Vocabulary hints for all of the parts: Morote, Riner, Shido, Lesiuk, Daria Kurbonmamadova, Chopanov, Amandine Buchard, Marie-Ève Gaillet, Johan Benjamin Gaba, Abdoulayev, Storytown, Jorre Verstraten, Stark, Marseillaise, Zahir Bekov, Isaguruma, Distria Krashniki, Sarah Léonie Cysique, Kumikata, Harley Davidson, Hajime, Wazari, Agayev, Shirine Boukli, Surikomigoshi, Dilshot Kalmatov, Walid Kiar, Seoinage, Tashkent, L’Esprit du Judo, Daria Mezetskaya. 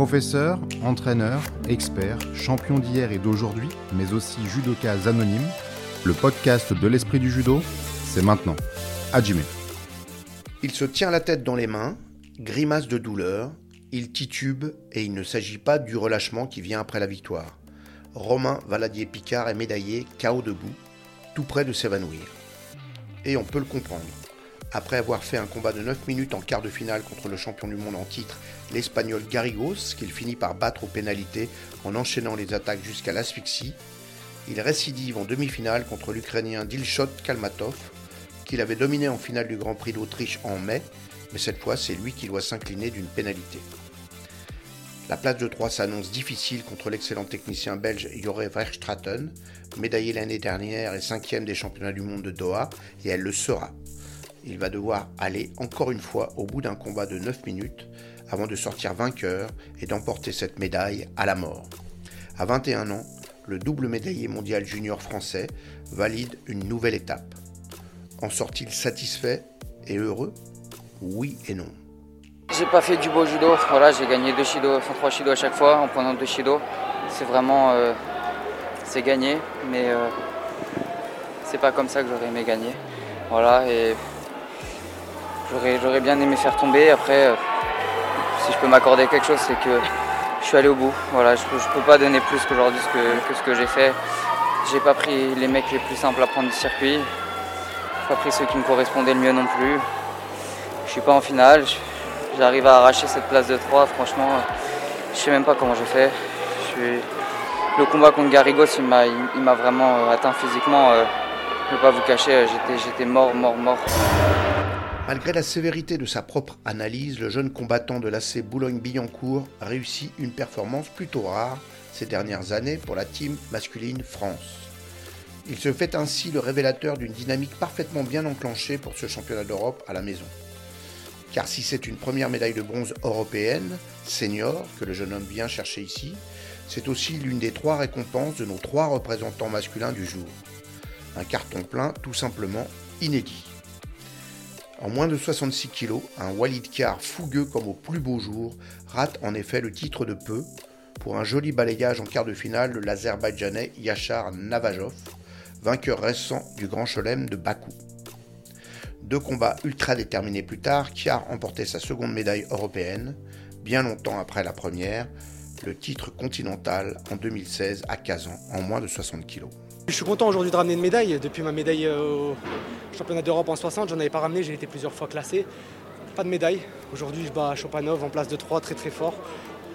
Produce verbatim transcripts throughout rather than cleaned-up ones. Professeur, entraîneur, expert, champion d'hier et d'aujourd'hui, mais aussi judokas anonymes, le podcast de l'esprit du judo, c'est maintenant. Hajime. Il se tient la tête dans les mains, grimace de douleur, il titube et il ne s'agit pas du relâchement qui vient après la victoire. Romain Valadier-Picard est médaillé, K O debout, tout près de s'évanouir. Et on peut le comprendre. Après avoir fait un combat de neuf minutes en quart de finale contre le champion du monde en titre, l'Espagnol Garrigos, qu'il finit par battre aux pénalités en enchaînant les attaques jusqu'à l'asphyxie, il récidive en demi-finale contre l'Ukrainien Dilshot Kalmatov, qu'il avait dominé en finale du Grand Prix d'Autriche en mai, mais cette fois c'est lui qui doit s'incliner d'une pénalité. La place de trois s'annonce difficile contre l'excellent technicien belge Jorre Verstraten, médaillé l'année dernière et cinquième des championnats du monde de Doha, et elle le sera. Il va devoir aller encore une fois au bout d'un combat de neuf minutes avant de sortir vainqueur et d'emporter cette médaille à la mort. À vingt et un ans, le double médaillé mondial junior français valide une nouvelle étape. En sort-il satisfait et heureux ? Oui et non. J'ai pas fait du beau judo, voilà, j'ai gagné deux shido, enfin trois shido à chaque fois en prenant deux shido. C'est vraiment, euh, c'est gagné, mais euh, c'est pas comme ça que j'aurais aimé gagner. Voilà, et J'aurais, j'aurais bien aimé faire tomber. Après, euh, si je peux m'accorder quelque chose, c'est que je suis allé au bout. Voilà, je ne peux pas donner plus qu'aujourd'hui ce que, que ce que j'ai fait. J'ai pas pris les mecs les plus simples à prendre du circuit. J'ai pas pris ceux qui me correspondaient le mieux non plus. Je suis pas en finale. J'arrive à arracher cette place de trois. Franchement, je sais même pas comment j'ai fait. Je suis... Le combat contre Garrigos, il m'a, il, il m'a vraiment atteint physiquement. Euh, je ne peux pas vous cacher, j'étais, j'étais mort, mort, mort. Malgré la sévérité de sa propre analyse, le jeune combattant de l'A C Boulogne-Billancourt réussit une performance plutôt rare ces dernières années pour la team masculine France. Il se fait ainsi le révélateur d'une dynamique parfaitement bien enclenchée pour ce championnat d'Europe à la maison. Car si c'est une première médaille de bronze européenne, senior, que le jeune homme vient chercher ici, c'est aussi l'une des trois récompenses de nos trois représentants masculins du jour. Un carton plein tout simplement inédit. En moins de soixante-six kilos, un Walid Kiar fougueux comme au plus beau jour rate en effet le titre de peu pour un joli balayage en quart de finale de l'Azerbaïdjanais Yachar Navajov, vainqueur récent du Grand Chelem de Bakou. Deux combats ultra déterminés plus tard, Kiar emportait sa seconde médaille européenne, bien longtemps après la première, le titre continental en deux mille seize à Kazan en moins de soixante kilos. Je suis content aujourd'hui de ramener une médaille. Depuis ma médaille au championnat d'Europe en soixante, j'en avais pas ramené, j'ai été plusieurs fois classé. Pas de médaille. Aujourd'hui, je bats Chopanov en place de trois, très très fort.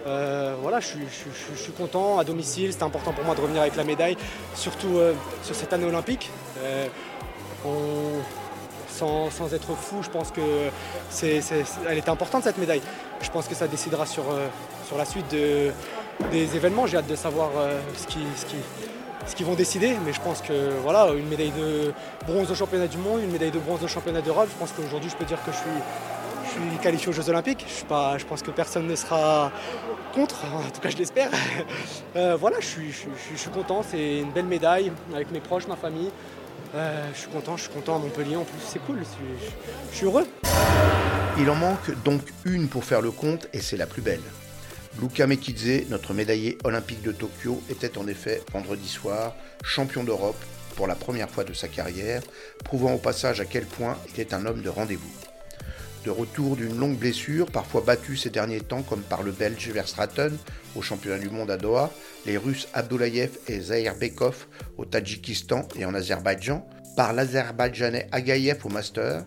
Euh, voilà, je, je, je, je suis content. À domicile, c'était important pour moi de revenir avec la médaille, surtout euh, sur cette année olympique. Euh, on, sans, sans être fou, je pense que c'est, c'est, elle est importante cette médaille. Je pense que ça décidera sur, euh, sur la suite de, des événements. J'ai hâte de savoir euh, ce qui... Ce qui Ce qu'ils vont décider, mais je pense que voilà, une médaille de bronze au championnat du monde, une médaille de bronze au championnat d'Europe, je pense qu'aujourd'hui je peux dire que je suis, je suis qualifié aux Jeux Olympiques. Je, suis pas, je pense que personne ne sera contre, en tout cas je l'espère. Euh, voilà, je suis, je, je, je suis content, c'est une belle médaille avec mes proches, ma famille. Euh, je suis content, je suis content à Montpellier en plus, c'est cool, je suis, je, je suis heureux. Il en manque donc une pour faire le compte et c'est la plus belle. Luka Mkheidze, notre médaillé olympique de Tokyo, était en effet vendredi soir champion d'Europe pour la première fois de sa carrière, prouvant au passage à quel point il est un homme de rendez-vous. De retour d'une longue blessure, parfois battue ces derniers temps comme par le Belge Verstraten au championnat du monde à Doha, les Russes Abdoulayev et Zahir Bekov au Tadjikistan et en Azerbaïdjan, par l'Azerbaïdjanais Agayev au Master,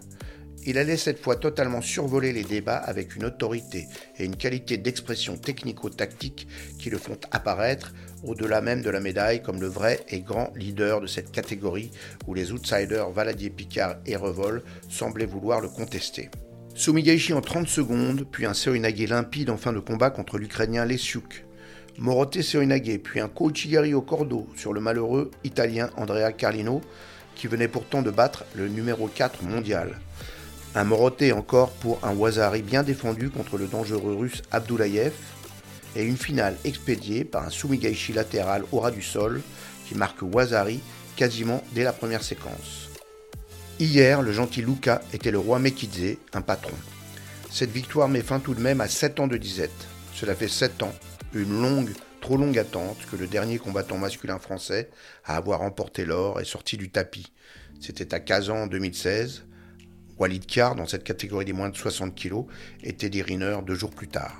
il allait cette fois totalement survoler les débats avec une autorité et une qualité d'expression technico-tactique qui le font apparaître au-delà même de la médaille comme le vrai et grand leader de cette catégorie où les outsiders Valadier-Picard et Revol semblaient vouloir le contester. Sumigaishi en trente secondes, puis un Seoinage limpide en fin de combat contre l'Ukrainien Lesiuk. Morote Seoinage, puis un Kouchigari au cordeau sur le malheureux Italien Andrea Carlino qui venait pourtant de battre le numéro quatre mondial. Un moroté encore pour un Wazari bien défendu contre le dangereux russe Abdoulayev et une finale expédiée par un Sumigaishi latéral au ras du sol qui marque Wazari quasiment dès la première séquence. Hier, le gentil Luka était le roi Mkheidze, un patron. Cette victoire met fin tout de même à sept ans de disette. Cela fait sept ans, une longue, trop longue attente que le dernier combattant masculin français à avoir remporté l'or est sorti du tapis. C'était à Kazan en deux mille seize. Walid Kiar, dans cette catégorie des moins de soixante kilos, était des Riner deux jours plus tard.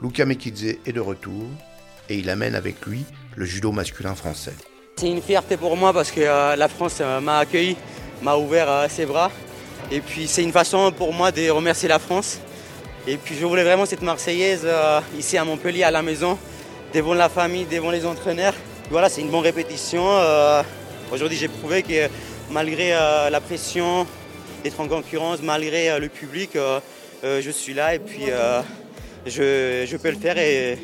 Luka Mkheidze est de retour et il amène avec lui le judo masculin français. C'est une fierté pour moi parce que euh, la France euh, m'a accueilli, m'a ouvert euh, ses bras. Et puis c'est une façon pour moi de remercier la France. Et puis je voulais vraiment cette Marseillaise euh, ici à Montpellier, à la maison, devant la famille, devant les entraîneurs. Voilà, c'est une bonne répétition. Euh, aujourd'hui, j'ai prouvé que malgré euh, la pression d'être en concurrence, malgré euh, le public, euh, euh, je suis là et puis euh, je, je peux le faire et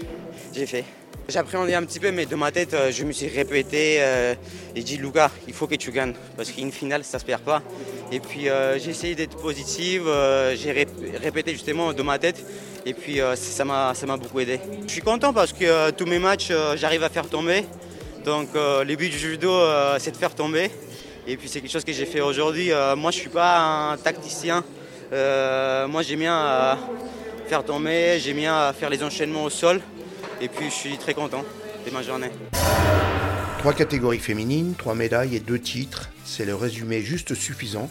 j'ai fait. J'appréhendais un petit peu, mais de ma tête, je me suis répété euh, et j'ai dit « Luka, il faut que tu gagnes, parce qu'une finale, ça ne se perd pas ». Et puis euh, j'ai essayé d'être positive, euh, j'ai rép- répété justement de ma tête, et puis euh, ça, m'a, ça m'a beaucoup aidé. Je suis content parce que euh, tous mes matchs, euh, j'arrive à faire tomber. Donc euh, le but du judo, euh, c'est de faire tomber. Et puis c'est quelque chose que j'ai fait aujourd'hui. Euh, moi, je ne suis pas un tacticien. Euh, moi, j'aime bien euh, faire tomber, j'aime bien faire les enchaînements au sol. Et puis je suis très content de ma journée. Trois catégories féminines, trois médailles et deux titres, c'est le résumé juste suffisant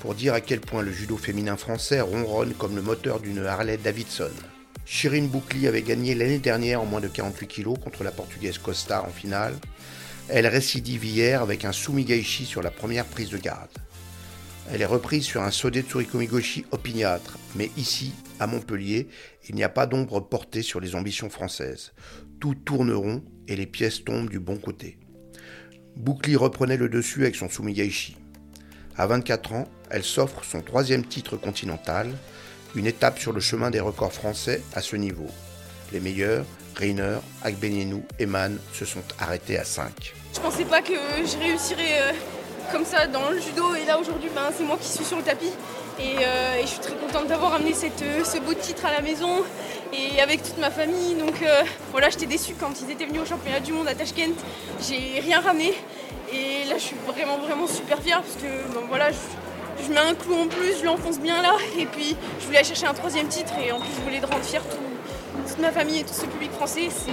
pour dire à quel point le judo féminin français ronronne comme le moteur d'une Harley Davidson. Shirine Boukli avait gagné l'année dernière en moins de quarante-huit kilos contre la Portugaise Costa en finale. Elle récidive hier avec un sumigaishi sur la première prise de garde. Elle est reprise sur un sodé de surikomigoshi opiniâtre, mais ici, à Montpellier, il n'y a pas d'ombre portée sur les ambitions françaises. Tout tourne rond et les pièces tombent du bon côté. Boukli reprenait le dessus avec son sumigaishi. À vingt-quatre ans, elle s'offre son troisième titre continental, une étape sur le chemin des records français à ce niveau. Les meilleurs, Riner, Agbegninou, Eman, se sont arrêtés à cinq. Je ne pensais pas que je réussirais euh, comme ça dans le judo et là aujourd'hui, ben, c'est moi qui suis sur le tapis. Et, euh, et je suis très contente d'avoir amené cette, ce beau titre à la maison et avec toute ma famille. Donc euh, voilà, j'étais déçue quand ils étaient venus au championnat du monde à Tashkent. J'ai rien ramené et là je suis vraiment vraiment super fière parce que bon, voilà, je, je mets un clou en plus, je l'enfonce bien là. Et puis je voulais aller chercher un troisième titre et en plus je voulais rendre fière tout, toute ma famille et tout ce public français. C'est,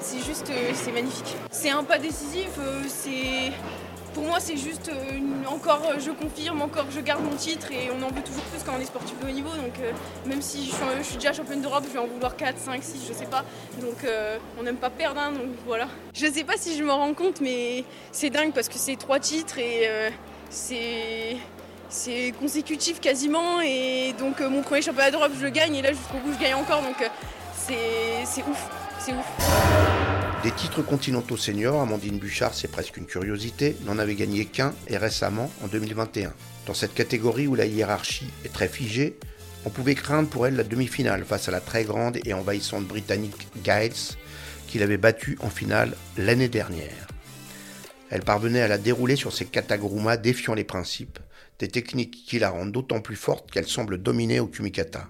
c'est juste, c'est magnifique. C'est un pas décisif, c'est... Pour moi, c'est juste une... encore je confirme, encore je garde mon titre et on en veut toujours plus quand on est sportif de haut niveau. Donc euh, même si je suis, je suis déjà championne d'Europe, je vais en vouloir quatre, cinq, six, je sais pas. Donc euh, on n'aime pas perdre, hein, donc voilà. Je sais pas si je m'en rends compte, mais c'est dingue parce que c'est trois titres et euh, c'est... c'est consécutif quasiment. Et donc euh, mon premier championnat d'Europe, je le gagne et là jusqu'au bout, je gagne encore. Donc euh, c'est... c'est ouf, c'est ouf. Des titres continentaux seniors, Amandine Buchard, c'est presque une curiosité, n'en avait gagné qu'un et récemment en deux mille vingt et un. Dans cette catégorie où la hiérarchie est très figée, on pouvait craindre pour elle la demi-finale face à la très grande et envahissante britannique Guides, qui l'avait battue en finale l'année dernière. Elle parvenait à la dérouler sur ses katagurumas défiant les principes, des techniques qui la rendent d'autant plus forte qu'elle semble dominer au kumikata.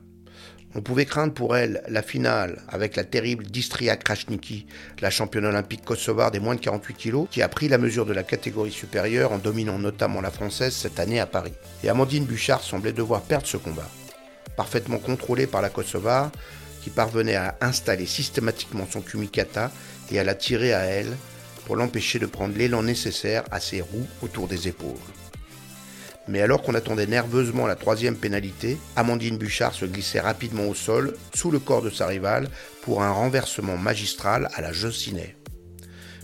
On pouvait craindre pour elle la finale avec la terrible Distria Krashniki, la championne olympique kosovare des moins de quarante-huit kilos, qui a pris la mesure de la catégorie supérieure en dominant notamment la française cette année à Paris. Et Amandine Buchard semblait devoir perdre ce combat. Parfaitement contrôlée par la kosovare, qui parvenait à installer systématiquement son kumikata et à la tirer à elle pour l'empêcher de prendre l'élan nécessaire à ses roues autour des épaules. Mais alors qu'on attendait nerveusement la troisième pénalité, Amandine Buchard se glissait rapidement au sol, sous le corps de sa rivale, pour un renversement magistral à la Jocinet.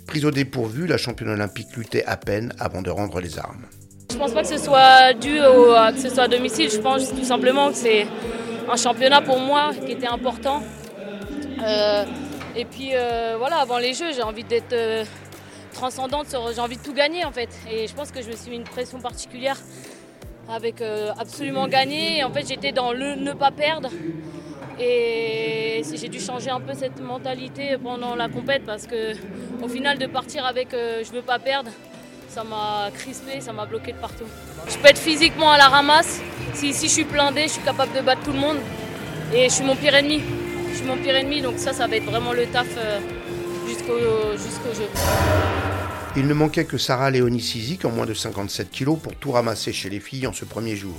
Prise au dépourvu, la championne olympique luttait à peine avant de rendre les armes. Je ne pense pas que ce soit dû au, que ce soit à domicile, je pense tout simplement que c'est un championnat pour moi qui était important. Euh, et puis euh, voilà, avant les Jeux, j'ai envie d'être euh, transcendante, sur, j'ai envie de tout gagner en fait. Et je pense que je me suis mis une pression particulière avec euh, absolument gagné. En fait, j'étais dans le ne pas perdre et j'ai dû changer un peu cette mentalité pendant la compète parce que au final de partir avec euh, je veux pas perdre, ça m'a crispé, ça m'a bloqué de partout. Je peux être physiquement à la ramasse. Si ici si je suis blindée, je suis capable de battre tout le monde et je suis mon pire ennemi. Je suis mon pire ennemi, donc ça, ça va être vraiment le taf euh, jusqu'au, jusqu'au jeu. Il ne manquait que Sarah Léonie Cysique en moins de cinquante-sept kilos pour tout ramasser chez les filles en ce premier jour.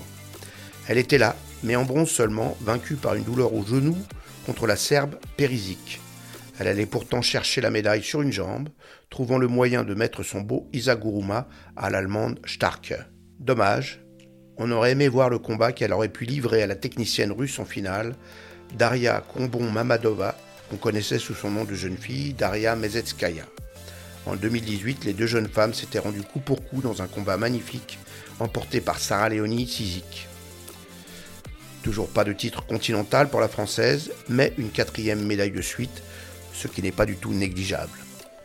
Elle était là, mais en bronze seulement, vaincue par une douleur au genou, contre la Serbe Perisic. Elle allait pourtant chercher la médaille sur une jambe, trouvant le moyen de mettre son beau Isaguruma à l'Allemande Stark. Dommage, on aurait aimé voir le combat qu'elle aurait pu livrer à la technicienne russe en finale, Daria Kurbonmamadova, qu'on connaissait sous son nom de jeune fille, Daria Mezetskaya. En deux mille dix-huit, les deux jeunes femmes s'étaient rendues coup pour coup dans un combat magnifique, emporté par Sarah Léonie Cysique. Toujours pas de titre continental pour la Française, mais une quatrième médaille de suite, ce qui n'est pas du tout négligeable.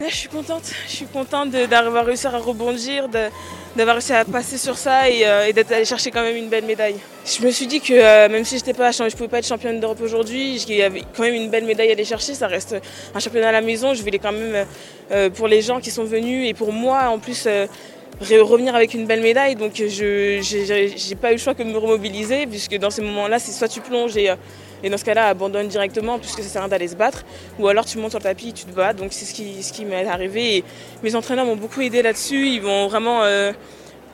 Je suis contente, je suis contente de, d'avoir réussi à rebondir, de, d'avoir réussi à passer sur ça et, euh, et d'être allée chercher quand même une belle médaille. Je me suis dit que euh, même si j'étais pas, je ne pouvais pas être championne d'Europe aujourd'hui, il y avait quand même une belle médaille à aller chercher, ça reste un championnat à la maison, je voulais quand même, euh, pour les gens qui sont venus et pour moi en plus, euh, revenir avec une belle médaille. Donc je j'ai, j'ai pas eu le choix que de me remobiliser, puisque dans ces moments-là, c'est soit tu plonges et... Euh, Et dans ce cas-là, abandonne directement puisque ça sert à rien d'aller se battre. Ou alors tu montes sur le tapis et tu te bats. Donc c'est ce qui, ce qui m'est arrivé. Et mes entraîneurs m'ont beaucoup aidé là-dessus. Ils m'ont vraiment euh,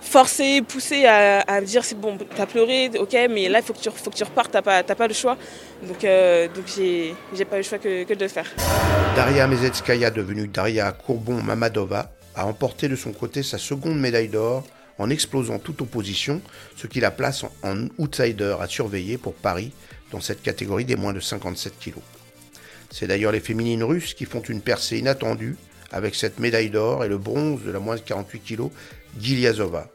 forcé, poussé à, à me dire c'est bon, t'as pleuré, ok, mais là il faut que tu, faut que tu repartes, t'as pas, t'as pas le choix. Donc, euh, donc j'ai, j'ai pas eu le choix que, que de le faire. Daria Mezetskaya, devenue Daria Kurbonmamadova, a emporté de son côté sa seconde médaille d'or en explosant toute opposition, ce qui la place en, en outsider à surveiller pour Paris, dans cette catégorie des moins de cinquante-sept kilos. C'est d'ailleurs les féminines russes qui font une percée inattendue avec cette médaille d'or et le bronze de la moins de quarante-huit kilos d'Iliasova.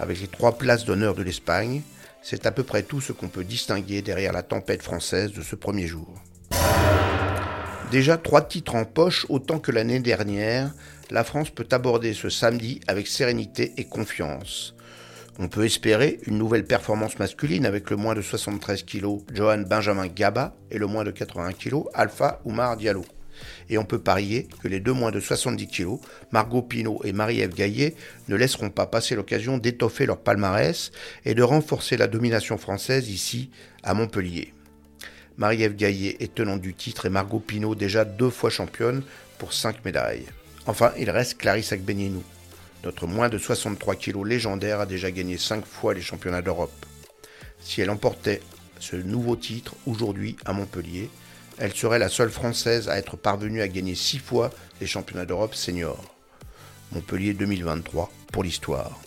Avec les trois places d'honneur de l'Espagne, c'est à peu près tout ce qu'on peut distinguer derrière la tempête française de ce premier jour. Déjà trois titres en poche autant que l'année dernière, la France peut aborder ce samedi avec sérénité et confiance. On peut espérer une nouvelle performance masculine avec le moins de soixante-treize kilos Johan Benjamin Gaba et le moins de quatre-vingts kilos Alpha Oumar Diallo. Et on peut parier que les deux moins de soixante-dix kilos, Margot Pinot et Marie-Ève Gaillet, ne laisseront pas passer l'occasion d'étoffer leur palmarès et de renforcer la domination française ici à Montpellier. Marie-Ève Gaillet est tenante du titre et Margot Pinot déjà deux fois championne pour cinq médailles. Enfin, il reste Clarisse Agbegninou. Notre moins de soixante-trois kilos légendaire a déjà gagné cinq fois les championnats d'Europe. Si elle emportait ce nouveau titre aujourd'hui à Montpellier, elle serait la seule Française à être parvenue à gagner six fois les championnats d'Europe seniors. Montpellier deux mille vingt-trois pour l'histoire.